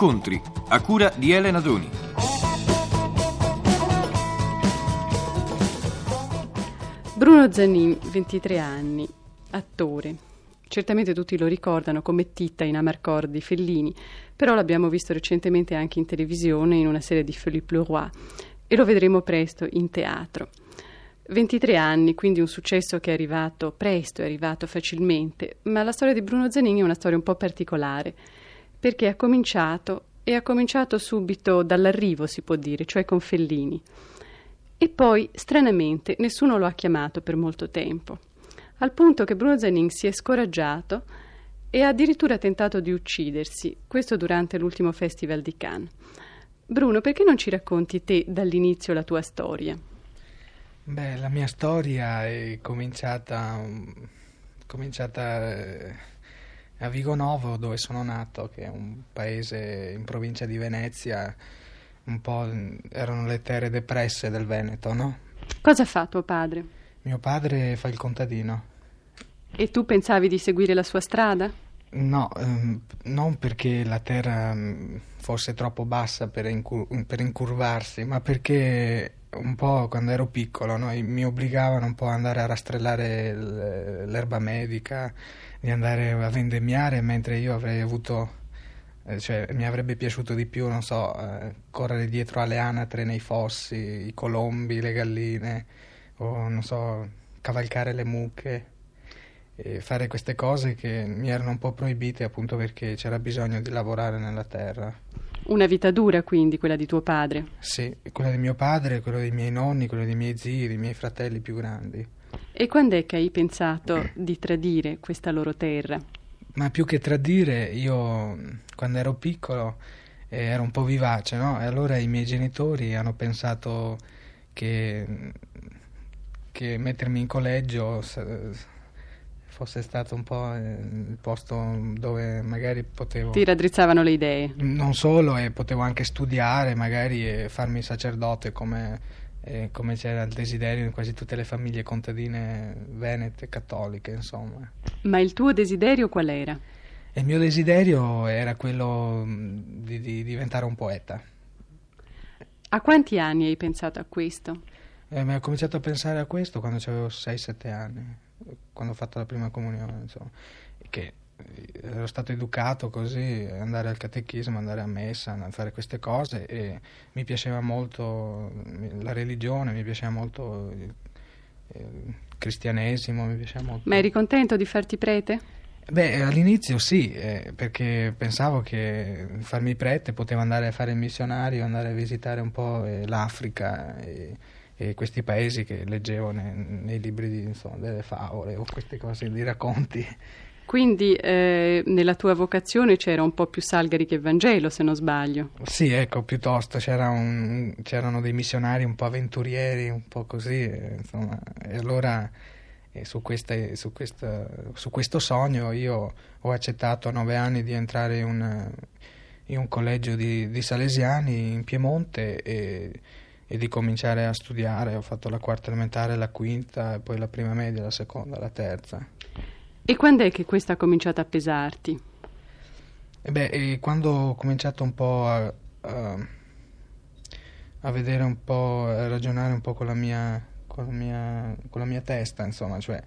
Incontri, a cura di Elena Doni. Bruno Zanin, 23 anni, attore. Certamente tutti lo ricordano come Titta in Amarcord di Fellini, però l'abbiamo visto recentemente anche in televisione in una serie di Philippe Leroy e lo vedremo presto in teatro. 23 anni, quindi un successo che è arrivato presto, è arrivato facilmente, ma la storia di Bruno Zanin è una storia un po' particolare, perché ha cominciato subito dall'arrivo, si può dire, cioè con Fellini. E poi, stranamente, nessuno lo ha chiamato per molto tempo, al punto che Bruno Zanin si è scoraggiato e ha addirittura tentato di uccidersi, questo durante l'ultimo Festival di Cannes. Bruno, perché non ci racconti te dall'inizio la tua storia? Beh, la mia storia è cominciata a Vigonovo, dove sono nato, che è un paese in provincia di Venezia, un po' erano le terre depresse del Veneto, no? Cosa fa tuo padre? Mio padre fa il contadino. E tu pensavi di seguire la sua strada? No, non perché la terra fosse troppo bassa per incurvarsi, ma perché un po' quando ero piccolo, no? Mi obbligavano un po' ad andare a rastrellare l'erba medica, di andare a vendemmiare, mentre io avrei avuto, cioè mi avrebbe piaciuto di più, non so, correre dietro alle anatre nei fossi, i colombi, le galline, o non so, cavalcare le mucche, e fare queste cose che mi erano un po' proibite, appunto perché c'era bisogno di lavorare nella terra. Una vita dura, quindi, quella di tuo padre? Sì, quella di mio padre, quella dei miei nonni, quella dei miei zii, dei miei fratelli più grandi. E quando è che hai pensato di tradire questa loro terra? Ma più che tradire, io quando ero piccolo ero un po' vivace, no? E allora i miei genitori hanno pensato che mettermi in collegio fosse stato un po' il posto dove magari potevo... Ti raddrizzavano le idee. Non solo, e potevo anche studiare magari e farmi sacerdote come c'era il desiderio in quasi tutte le famiglie contadine venete, cattoliche, insomma. Ma il tuo desiderio qual era? Il mio desiderio era quello di diventare un poeta. A quanti anni hai pensato a questo? Ho cominciato a pensare a questo quando avevo 6-7 anni. Quando ho fatto la prima comunione, insomma, che ero stato educato così, andare al catechismo, andare a messa, a fare queste cose, e mi piaceva molto la religione, mi piaceva molto il cristianesimo, mi piaceva molto. Ma eri contento di farti prete? Beh, all'inizio sì, perché pensavo che farmi prete potevo andare a fare il missionario, andare a visitare un po' l'Africa e questi paesi che leggevo nei libri delle favole o queste cose, di racconti. Quindi nella tua vocazione c'era un po' più Salgari che Vangelo, se non sbaglio. Sì, ecco, piuttosto c'erano dei missionari un po' avventurieri, un po' così, insomma. E allora su questo sogno io ho accettato a 9 anni di entrare in un collegio di salesiani in Piemonte e di cominciare a studiare. Ho fatto la quarta elementare, la quinta, e poi la prima media, la seconda, la terza. E quando è che questo ha cominciato a pesarti? Quando ho cominciato un po' a vedere un po', a ragionare un po' con la mia testa, insomma, cioè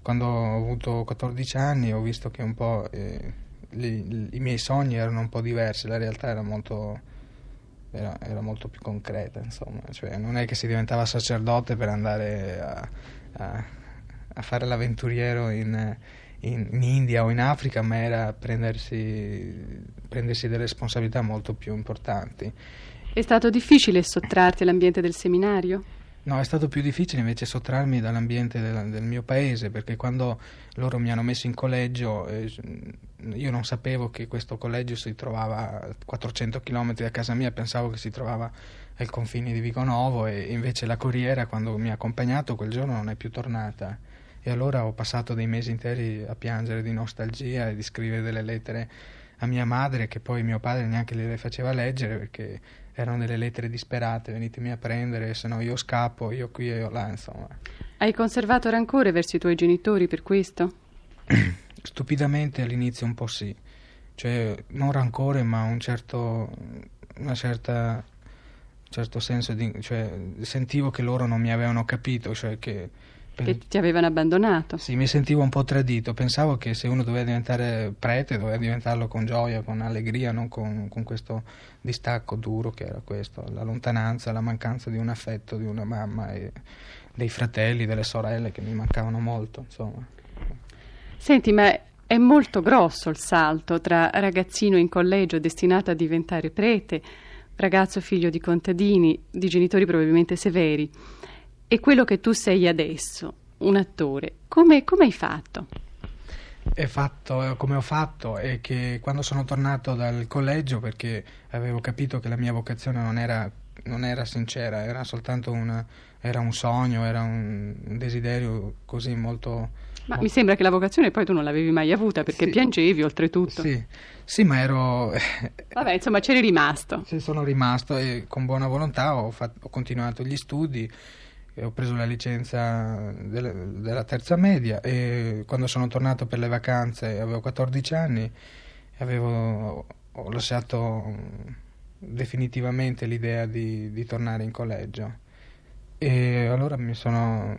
quando ho avuto 14 anni ho visto che un po' i miei sogni erano un po' diversi, la realtà era molto più concreta, insomma, cioè non è che si diventava sacerdote per andare a fare l'avventuriero in India o in Africa, ma era prendersi delle responsabilità molto più importanti. È stato difficile sottrarti all'ambiente del seminario? No, è stato più difficile invece sottrarmi dall'ambiente del mio paese, perché quando loro mi hanno messo in collegio io non sapevo che questo collegio si trovava a 400 km da casa mia, pensavo che si trovava ai confini di Vigonovo, e invece la corriera, quando mi ha accompagnato quel giorno, non è più tornata, e allora ho passato dei mesi interi a piangere di nostalgia e di scrivere delle lettere a mia madre, che poi mio padre neanche le faceva leggere, perché erano delle lettere disperate: venitemi a prendere, se no io scappo, io qui e io là, insomma. Hai conservato rancore verso i tuoi genitori per questo? Stupidamente all'inizio un po' sì, cioè non rancore, ma un certo senso di, cioè sentivo che loro non mi avevano capito, cioè che ti avevano abbandonato. Sì, mi sentivo un po' tradito, pensavo che se uno doveva diventare prete doveva diventarlo con gioia, con allegria, non con questo distacco duro che era questo, la lontananza, la mancanza di un affetto, di una mamma e dei fratelli, delle sorelle che mi mancavano molto, insomma. Senti, ma è molto grosso il salto tra ragazzino in collegio destinato a diventare prete, ragazzo figlio di contadini, di genitori probabilmente severi, e quello che tu sei adesso, un attore. Come hai fatto? Come ho fatto è che quando sono tornato dal collegio, perché avevo capito che la mia vocazione non era sincera, era soltanto un sogno, era un desiderio così molto... Ma mi sembra che la vocazione poi tu non l'avevi mai avuta, perché sì, piangevi oltretutto. Sì, ma ero... Vabbè, insomma, c'eri rimasto. Ci sono rimasto e con buona volontà ho continuato gli studi, ho preso la licenza della terza media, e quando sono tornato per le vacanze avevo 14 anni, ho lasciato definitivamente l'idea di tornare in collegio, e allora ho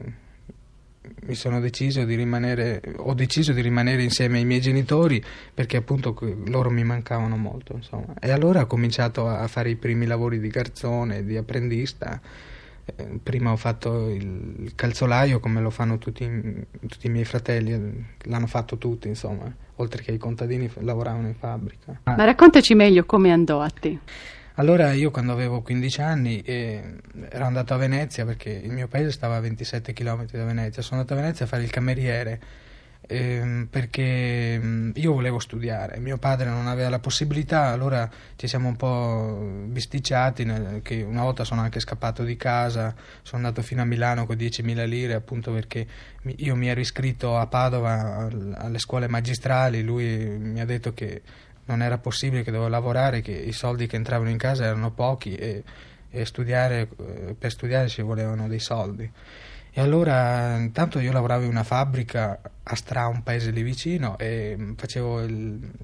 deciso di rimanere insieme ai miei genitori, perché appunto loro mi mancavano molto, insomma. E allora ho cominciato a fare i primi lavori di garzone, di apprendista. Prima ho fatto il calzolaio, come lo fanno tutti i miei fratelli, l'hanno fatto tutti, insomma, oltre che i contadini lavoravano in fabbrica. Ma raccontaci meglio come andò a te. Allora io, quando avevo 15 anni, ero andato a Venezia, perché il mio paese stava a 27 km da Venezia. Sono andato a Venezia a fare il cameriere, perché io volevo studiare. Mio padre non aveva la possibilità, allora ci siamo un po' bisticciati, che una volta sono anche scappato di casa, sono andato fino a Milano con 10.000 lire, appunto perché io mi ero iscritto a Padova alle scuole magistrali, lui mi ha detto che non era possibile, che dovevo lavorare, che i soldi che entravano in casa erano pochi e per studiare ci volevano dei soldi. E allora intanto io lavoravo in una fabbrica a Stra, un paese lì vicino, e facevo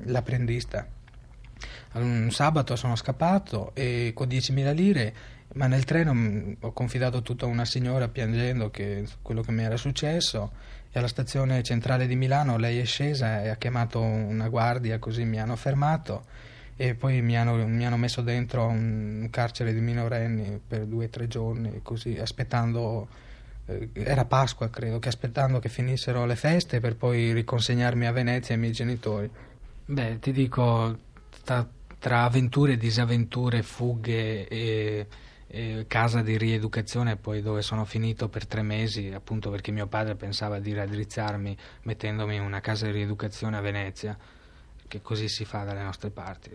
l'apprendista. Un sabato sono scappato e con 10.000 lire, ma nel treno ho confidato tutto a una signora, piangendo, che quello che mi era successo. E alla stazione centrale di Milano lei è scesa e ha chiamato una guardia, così mi hanno fermato, e poi mi hanno messo dentro un carcere di minorenni per 2 o 3 giorni, così, aspettando, era Pasqua credo, che aspettando che finissero le feste per poi riconsegnarmi a Venezia ai miei genitori. Beh, ti dico, tra avventure e disavventure, fughe e casa di rieducazione, poi dove sono finito per 3 mesi, appunto perché mio padre pensava di raddrizzarmi mettendomi in una casa di rieducazione a Venezia, che così si fa dalle nostre parti.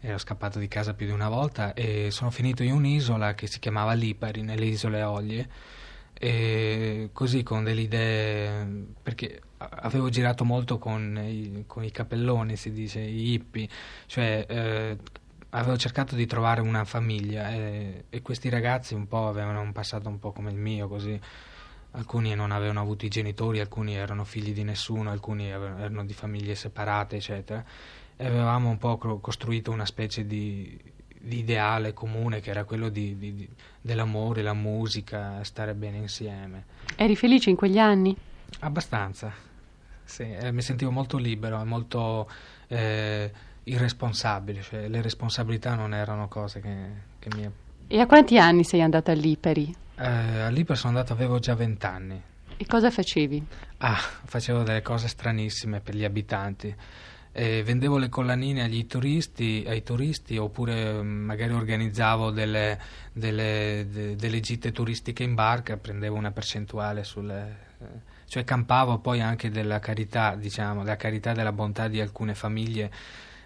Ero scappato di casa più di una volta e sono finito in un'isola che si chiamava Lipari, nelle isole Eolie, e così, con delle idee, perché avevo girato molto con i capelloni, si dice, i hippie, cioè avevo cercato di trovare una famiglia, e questi ragazzi un po' avevano un passato un po' come il mio, così. Alcuni non avevano avuto i genitori, alcuni erano figli di nessuno, alcuni erano di famiglie separate, eccetera. E avevamo un po' costruito una specie di ideale comune, che era quello dell'amore, la musica, stare bene insieme. Eri felice in quegli anni? Abbastanza, sì. Mi sentivo molto libero e molto... irresponsabile, cioè le responsabilità non erano cose che mie. E a quanti anni sei andato a Lipari? A Lipari sono andato, avevo già 20 anni. E cosa facevi? Facevo delle cose stranissime per gli abitanti, vendevo le collanine ai turisti, oppure magari organizzavo delle gite turistiche in barca, prendevo una percentuale sulle... cioè campavo poi anche della carità, diciamo, la carità della bontà di alcune famiglie,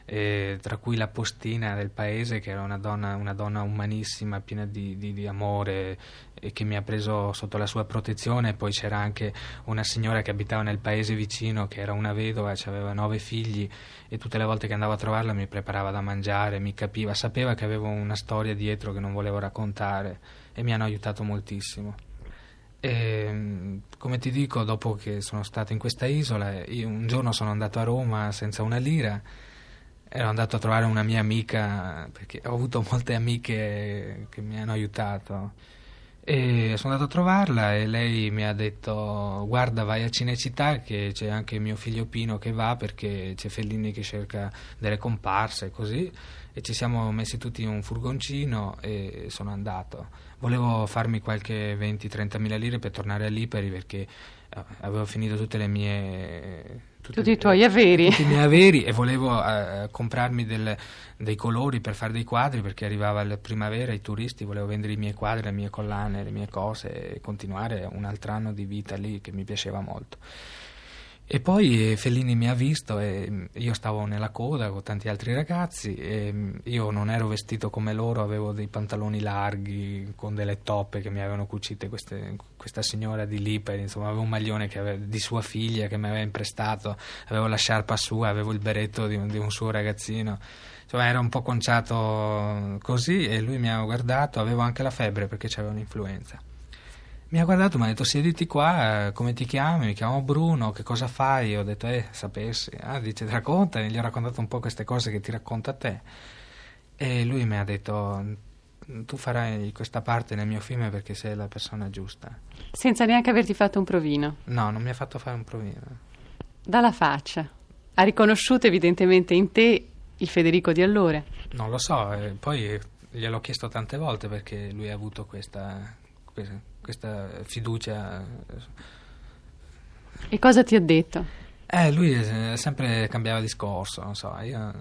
tra cui la postina del paese, che era una donna umanissima, piena di amore, e che mi ha preso sotto la sua protezione. Poi c'era anche una signora che abitava nel paese vicino, che era una vedova, aveva 9 figli, e tutte le volte che andavo a trovarla mi preparava da mangiare, mi capiva, sapeva che avevo una storia dietro che non volevo raccontare, e mi hanno aiutato moltissimo. E, come ti dico, dopo che sono stato in questa isola, io un giorno sono andato a Roma senza una lira, ero andato a trovare una mia amica, perché ho avuto molte amiche che mi hanno aiutato, e sono andato a trovarla e lei mi ha detto: guarda, vai a Cinecittà che c'è anche mio figlio Pino che va, perché c'è Fellini che cerca delle comparse, così. E ci siamo messi tutti in un furgoncino e sono andato. Volevo farmi qualche 20-30 mila lire per tornare a Lipari, perché avevo finito tutte le mie... Tutti i tuoi averi. Tutti i miei averi, e volevo comprarmi dei colori per fare dei quadri, perché arrivava la primavera, i turisti, volevo vendere i miei quadri, le mie collane, le mie cose, e continuare un altro anno di vita lì che mi piaceva molto. E poi Fellini mi ha visto, e io stavo nella coda con tanti altri ragazzi, e io non ero vestito come loro, avevo dei pantaloni larghi con delle toppe che mi avevano cucite questa signora di Lipari, insomma avevo un maglione di sua figlia che mi aveva imprestato, avevo la sciarpa sua, avevo il berretto di un suo ragazzino, insomma era un po' conciato così, e lui mi ha guardato, avevo anche la febbre perché c'aveva un'influenza. Mi ha guardato, mi ha detto: siediti qua, come ti chiami? Mi chiamo Bruno, che cosa fai? Io ho detto: sapessi. Ah, dice, raccontami. Gli ho raccontato un po' queste cose che ti racconta a te. E lui mi ha detto: tu farai questa parte nel mio film perché sei la persona giusta. Senza neanche averti fatto un provino? No, non mi ha fatto fare un provino. Dalla faccia. Ha riconosciuto evidentemente in te il Federico di allora? Non lo so, poi gliel'ho chiesto tante volte, perché lui ha avuto questa fiducia. E cosa ti ha detto? Lui sempre cambiava discorso, non so, io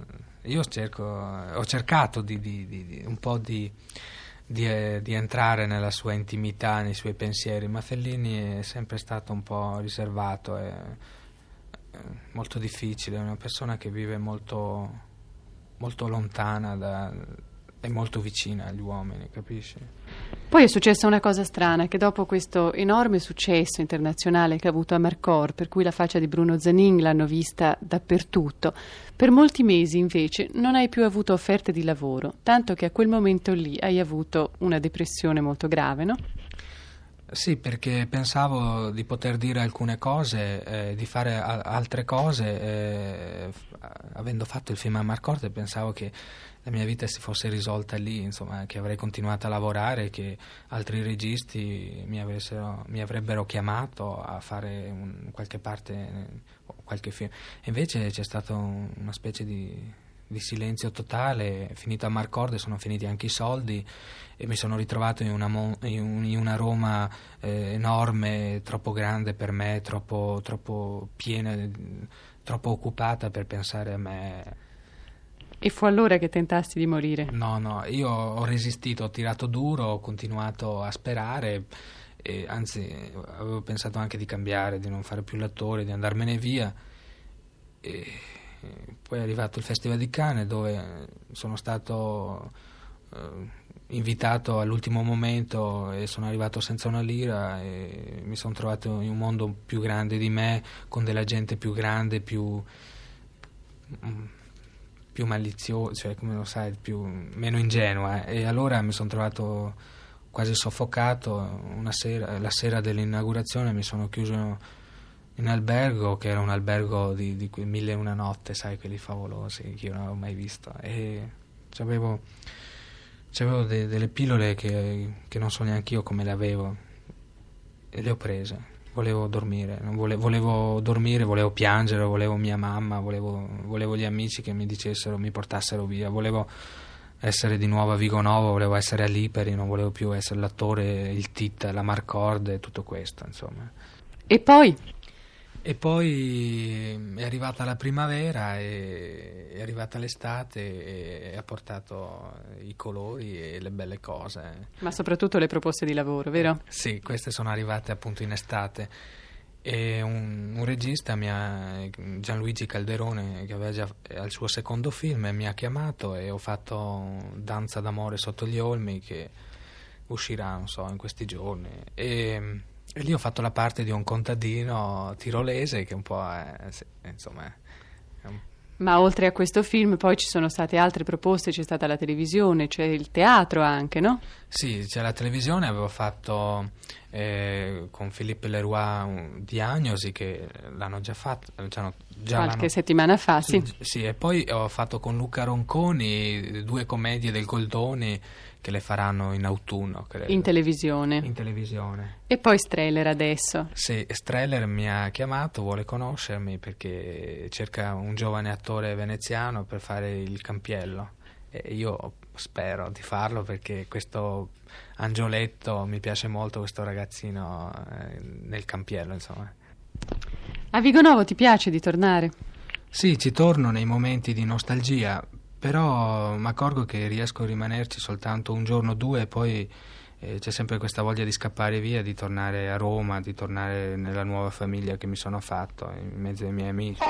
ho cercato di un po' di entrare nella sua intimità, nei suoi pensieri, ma Fellini è sempre stato un po' riservato, è molto difficile, è una persona che vive molto, molto lontana è molto vicina agli uomini, capisci? Poi è successa una cosa strana, che dopo questo enorme successo internazionale che ha avuto Amarcord, per cui la faccia di Bruno Zanin l'hanno vista dappertutto, per molti mesi invece non hai più avuto offerte di lavoro, tanto che a quel momento lì hai avuto una depressione molto grave, no? Sì, perché pensavo di poter dire alcune cose, di fare altre cose, avendo fatto il film Amarcord pensavo che la mia vita si fosse risolta lì, insomma, che avrei continuato a lavorare, che altri registi mi avrebbero chiamato a fare qualche parte, qualche film. E invece c'è stata una specie di silenzio totale. Finito Amarcord sono finiti anche i soldi e mi sono ritrovato in una Roma enorme, troppo grande per me, troppo piena, troppo occupata per pensare a me. E fu allora che tentassi di morire? No, io ho resistito, ho tirato duro, ho continuato a sperare, e anzi avevo pensato anche di cambiare, di non fare più l'attore, di andarmene via. E poi è arrivato il Festival di Cannes, dove sono stato invitato all'ultimo momento e sono arrivato senza una lira, e mi sono trovato in un mondo più grande di me, con della gente più grande, più maliziosa, cioè, come lo sai, meno ingenua. E allora mi sono trovato quasi soffocato. La sera dell'inaugurazione mi sono chiuso in albergo, che era un albergo di quei mille e una notte, sai, quelli favolosi che io non avevo mai visto, e c'avevo delle pillole che non so neanche io come le avevo, e le ho prese. Volevo dormire, volevo piangere, volevo mia mamma, volevo gli amici che mi dicessero, mi portassero via, volevo essere di nuovo a Vigonovo, volevo essere a Lipari, non volevo più essere l'attore, il Titta, l'Amarcord e tutto questo, insomma. E poi è arrivata la primavera, è arrivata l'estate, e ha portato i colori e le belle cose. Ma soprattutto le proposte di lavoro, vero? Sì, queste sono arrivate appunto in estate. E un regista, Gianluigi Calderone, che aveva già al suo secondo film, mi ha chiamato e ho fatto Danza d'amore sotto gli olmi, che uscirà, non so, in questi giorni. E lì ho fatto la parte di un contadino tirolese che un po' insomma, Ma oltre a questo film poi ci sono state altre proposte, c'è stata la televisione, c'è il teatro anche, no? Sì, c'è la televisione, avevo fatto con Philippe Leroy Diagnosi, che l'hanno già fatto qualche settimana fa, sì. E poi ho fatto con Luca Ronconi 2 commedie del Goldoni che le faranno in autunno, credo. In televisione. E poi Strehler adesso. Sì, Strehler mi ha chiamato, vuole conoscermi perché cerca un giovane attore veneziano per fare il Campiello. E io spero di farlo perché questo angioletto mi piace molto, questo ragazzino nel Campiello, insomma. A Vigonovo ti piace di tornare? Sì, ci torno nei momenti di nostalgia. Però mi accorgo che riesco a rimanerci soltanto un giorno o 2 e poi c'è sempre questa voglia di scappare via, di tornare a Roma, di tornare nella nuova famiglia che mi sono fatto, in mezzo ai miei amici.